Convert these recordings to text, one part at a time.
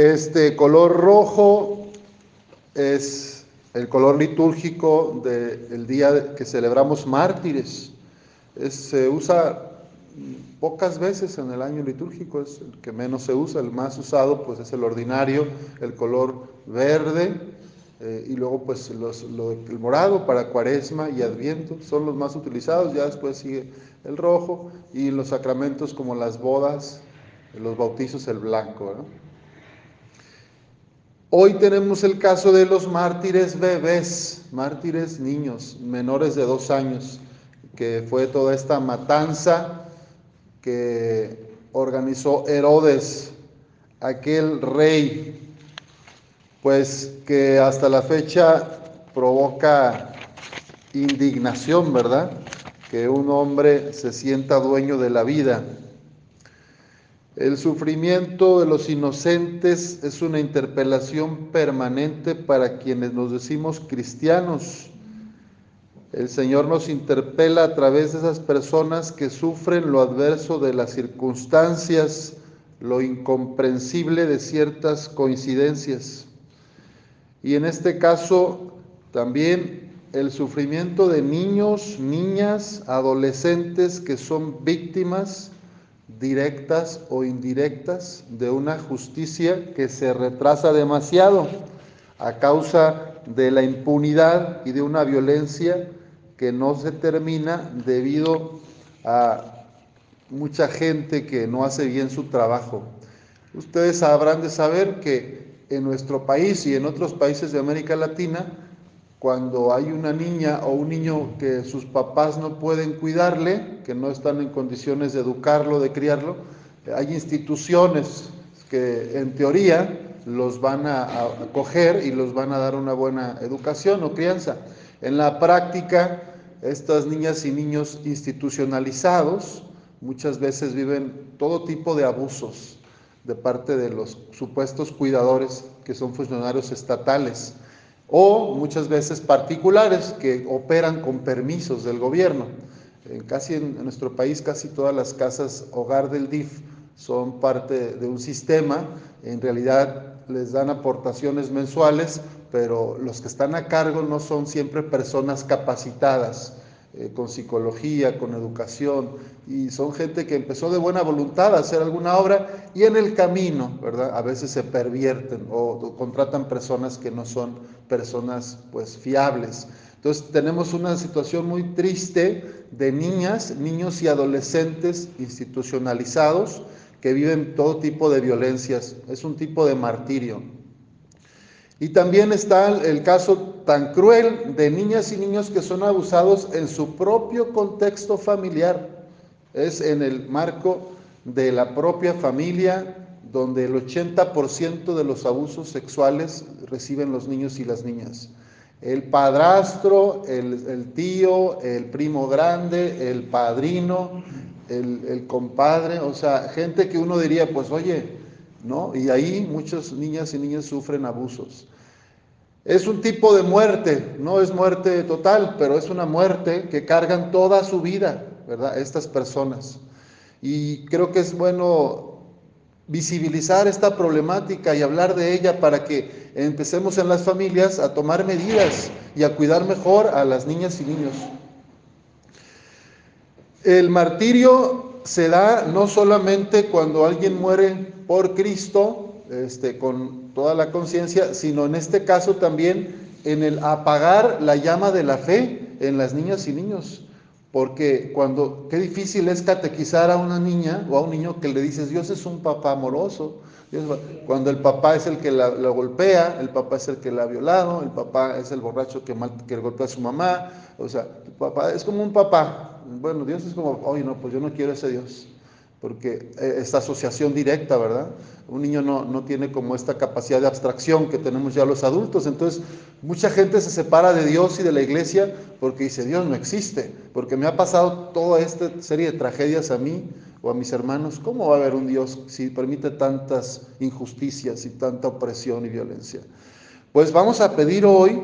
Este color rojo es el color litúrgico del día que celebramos mártires. Se usa pocas veces en el año litúrgico, es el que menos se usa. El más usado pues es el ordinario, el color verde, y luego pues el morado para Cuaresma y Adviento son los más utilizados. Ya después sigue el rojo, y los sacramentos como las bodas, los bautizos, el blanco, ¿no? Hoy tenemos el caso de los mártires bebés, mártires niños menores de 2 años, que fue toda esta matanza que organizó Herodes, aquel rey, pues que hasta la fecha provoca indignación, ¿verdad? Que un hombre se sienta dueño de la vida. El sufrimiento de los inocentes es una interpelación permanente para quienes nos decimos cristianos. El Señor nos interpela a través de esas personas que sufren lo adverso de las circunstancias, lo incomprensible de ciertas coincidencias. Y en este caso también el sufrimiento de niños, niñas, adolescentes que son víctimas directas o indirectas de una justicia que se retrasa demasiado a causa de la impunidad y de una violencia que no se termina debido a mucha gente que no hace bien su trabajo. Ustedes habrán de saber que en nuestro país y en otros países de América Latina, cuando hay una niña o un niño que sus papás no pueden cuidarle, que no están en condiciones de educarlo, de criarlo, hay instituciones que en teoría los van a acoger y los van a dar una buena educación o crianza. En la práctica, estas niñas y niños institucionalizados muchas veces viven todo tipo de abusos de parte de los supuestos cuidadores, que son funcionarios estatales, o muchas veces particulares que operan con permisos del gobierno. En nuestro país casi todas las casas hogar del DIF son parte de un sistema. En realidad les dan aportaciones mensuales, pero los que están a cargo no son siempre personas capacitadas, con psicología, con educación, y son gente que empezó de buena voluntad a hacer alguna obra y en el camino, ¿verdad?, a veces se pervierten o contratan personas que no son personas pues fiables. Entonces tenemos una situación muy triste de niñas, niños y adolescentes institucionalizados que viven todo tipo de violencias. Es un tipo de martirio. Y también está el caso tan cruel de niñas y niños que son abusados en su propio contexto familiar. Es en el marco de la propia familia donde el 80% de los abusos sexuales reciben los niños y las niñas. El padrastro, el tío, el primo grande, el padrino, el compadre, o sea, gente que uno diría, pues oye, ¿no? Y ahí muchas niñas y niños sufren abusos. Es un tipo de muerte, no es muerte total, pero es una muerte que cargan toda su vida, ¿verdad?, estas personas. Y creo que es bueno visibilizar esta problemática y hablar de ella para que empecemos en las familias a tomar medidas y a cuidar mejor a las niñas y niños. El martirio se da no solamente cuando alguien muere por Cristo, con toda la conciencia, sino en este caso también en el apagar la llama de la fe en las niñas y niños. Porque qué difícil es catequizar a una niña o a un niño que le dices, Dios es un papá amoroso. Cuando el papá es el que la golpea, el papá es el que la ha violado, el papá es el borracho que golpea a su mamá. O sea, el papá es como un papá. Bueno, Dios es como, oye, no, pues yo no quiero ese Dios. Porque esta asociación directa, ¿verdad? Un niño no tiene como esta capacidad de abstracción que tenemos ya los adultos. Entonces, mucha gente se separa de Dios y de la iglesia porque dice, Dios no existe, porque me ha pasado toda esta serie de tragedias a mí o a mis hermanos. ¿Cómo va a haber un Dios si permite tantas injusticias y tanta opresión y violencia? Pues vamos a pedir hoy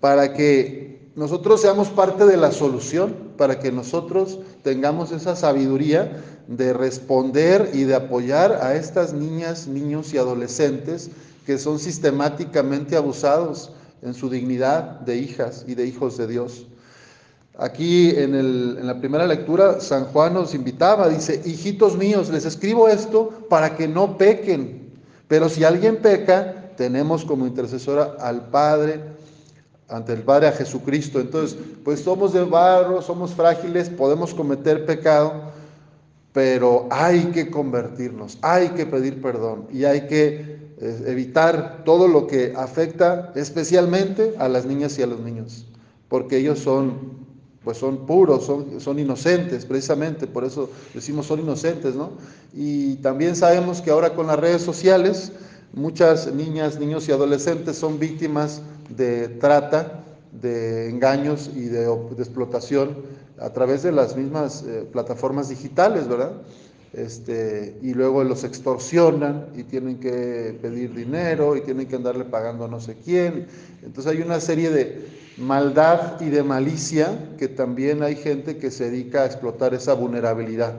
para que nosotros seamos parte de la solución. para que nosotros tengamos esa sabiduría de responder y de apoyar a estas niñas, niños y adolescentes que son sistemáticamente abusados en su dignidad de hijas y de hijos de Dios. Aquí en la primera lectura, San Juan nos invitaba, dice: hijitos míos, les escribo esto para que no pequen, pero si alguien peca, tenemos como intercesora al Padre, ante el Padre a Jesucristo. Entonces, pues somos de barro, somos frágiles, podemos cometer pecado, pero hay que convertirnos, hay que pedir perdón y hay que evitar todo lo que afecta especialmente a las niñas y a los niños, porque ellos son... pues son puros, son inocentes, precisamente, por eso decimos son inocentes, ¿no? Y también sabemos que ahora con las redes sociales, muchas niñas, niños y adolescentes son víctimas de trata, de engaños y de explotación a través de las mismas plataformas digitales, ¿verdad? Y luego los extorsionan y tienen que pedir dinero y tienen que andarle pagando a no sé quién. Entonces hay una serie de maldad y de malicia que también hay gente que se dedica a explotar esa vulnerabilidad.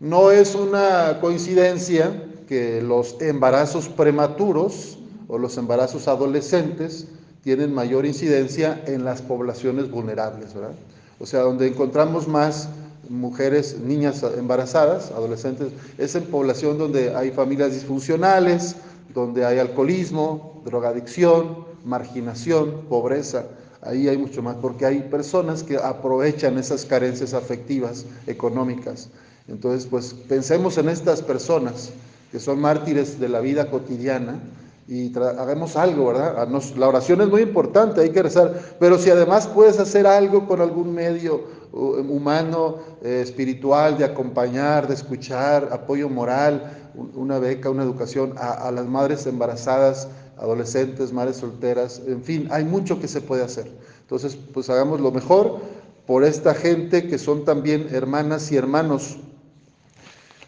No es una coincidencia que los embarazos prematuros o los embarazos adolescentes tienen mayor incidencia en las poblaciones vulnerables, ¿verdad? O sea, donde encontramos más mujeres, niñas embarazadas, adolescentes, es en población donde hay familias disfuncionales, donde hay alcoholismo, drogadicción, marginación, pobreza. Ahí hay mucho más, porque hay personas que aprovechan esas carencias afectivas, económicas. Entonces, pues pensemos en estas personas que son mártires de la vida cotidiana y hagamos algo, ¿verdad? La oración es muy importante, hay que rezar, pero si además puedes hacer algo con algún medio humano, espiritual, de acompañar, de escuchar, apoyo moral, una beca, una educación a las madres embarazadas, adolescentes, madres solteras, en fin, hay mucho que se puede hacer. Entonces, pues hagamos lo mejor por esta gente que son también hermanas y hermanos.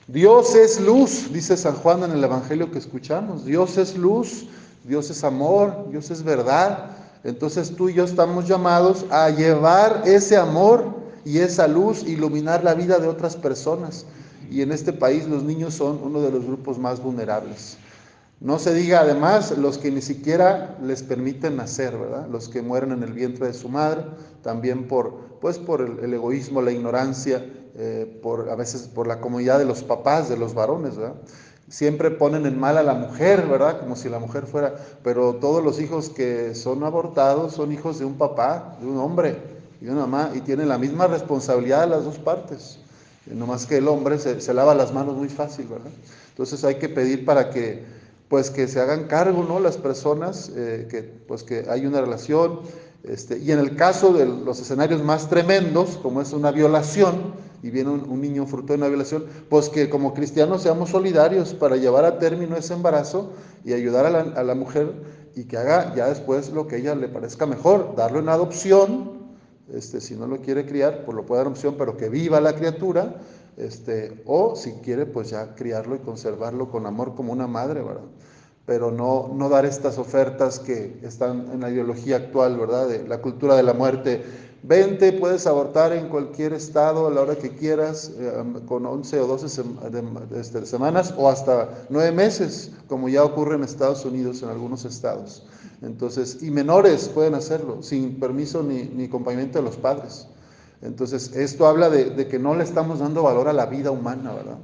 Dios es luz, dice San Juan en el Evangelio que escuchamos. Dios es luz, Dios es amor, Dios es verdad. Entonces tú y yo estamos llamados a llevar ese amor y esa luz, iluminar la vida de otras personas. Y en este país los niños son uno de los grupos más vulnerables. No se diga además los que ni siquiera les permiten nacer, ¿verdad? Los que mueren en el vientre de su madre, también por el egoísmo, la ignorancia, a veces por la comodidad de los papás, de los varones, ¿verdad? Siempre ponen en mal a la mujer, ¿verdad? Como si la mujer fuera... Pero todos los hijos que son abortados son hijos de un papá, de un hombre y de una mamá, y tienen la misma responsabilidad de las dos partes. Nomás que el hombre se lava las manos muy fácil, ¿verdad? Entonces hay que pedir para que, pues, que se hagan cargo, ¿no? Las personas, que hay una relación. Y en el caso de los escenarios más tremendos, como es una violación... y viene un niño fruto de una violación, pues que como cristianos seamos solidarios para llevar a término ese embarazo y ayudar a la mujer, y que haga ya después lo que a ella le parezca mejor, darlo en adopción, si no lo quiere criar, pues lo puede dar en adopción, pero que viva la criatura, o si quiere, pues ya criarlo y conservarlo con amor como una madre, ¿verdad? Pero no dar estas ofertas que están en la ideología actual, ¿verdad? De la cultura de la muerte. Vente, puedes abortar en cualquier estado a la hora que quieras, con 11 o 12 semanas o hasta 9 meses, como ya ocurre en Estados Unidos, en algunos estados. Entonces, y menores pueden hacerlo sin permiso ni acompañamiento de los padres. Entonces, esto habla de que no le estamos dando valor a la vida humana, ¿verdad?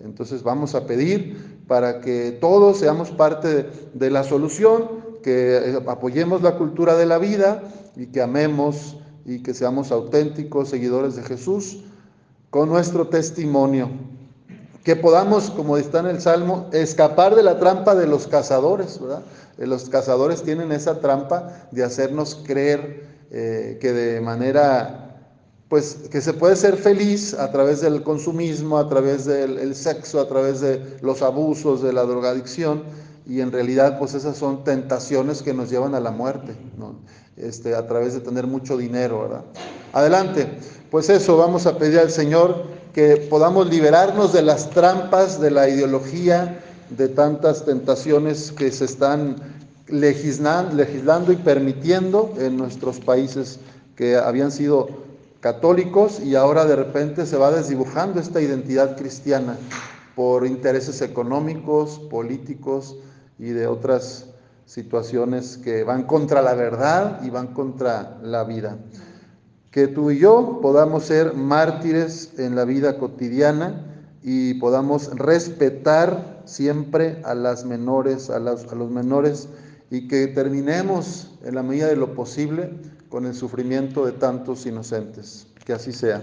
Entonces, vamos a pedir para que todos seamos parte de la solución, que apoyemos la cultura de la vida y que amemos y que seamos auténticos seguidores de Jesús con nuestro testimonio. Que podamos, como está en el Salmo, escapar de la trampa de los cazadores, ¿verdad? Los cazadores tienen esa trampa de hacernos creer que de manera... pues que se puede ser feliz a través del consumismo, a través del sexo, a través de los abusos, de la drogadicción, y en realidad pues esas son tentaciones que nos llevan a la muerte, ¿no? A través de tener mucho dinero, ¿verdad? Adelante, pues eso, vamos a pedir al Señor que podamos liberarnos de las trampas, de la ideología, de tantas tentaciones que se están legislando y permitiendo en nuestros países que habían sido católicos, y ahora de repente se va desdibujando esta identidad cristiana por intereses económicos, políticos y de otras situaciones que van contra la verdad y van contra la vida. Que tú y yo podamos ser mártires en la vida cotidiana y podamos respetar siempre a las menores, a los menores, y que terminemos en la medida de lo posible con el sufrimiento de tantos inocentes. Que así sea.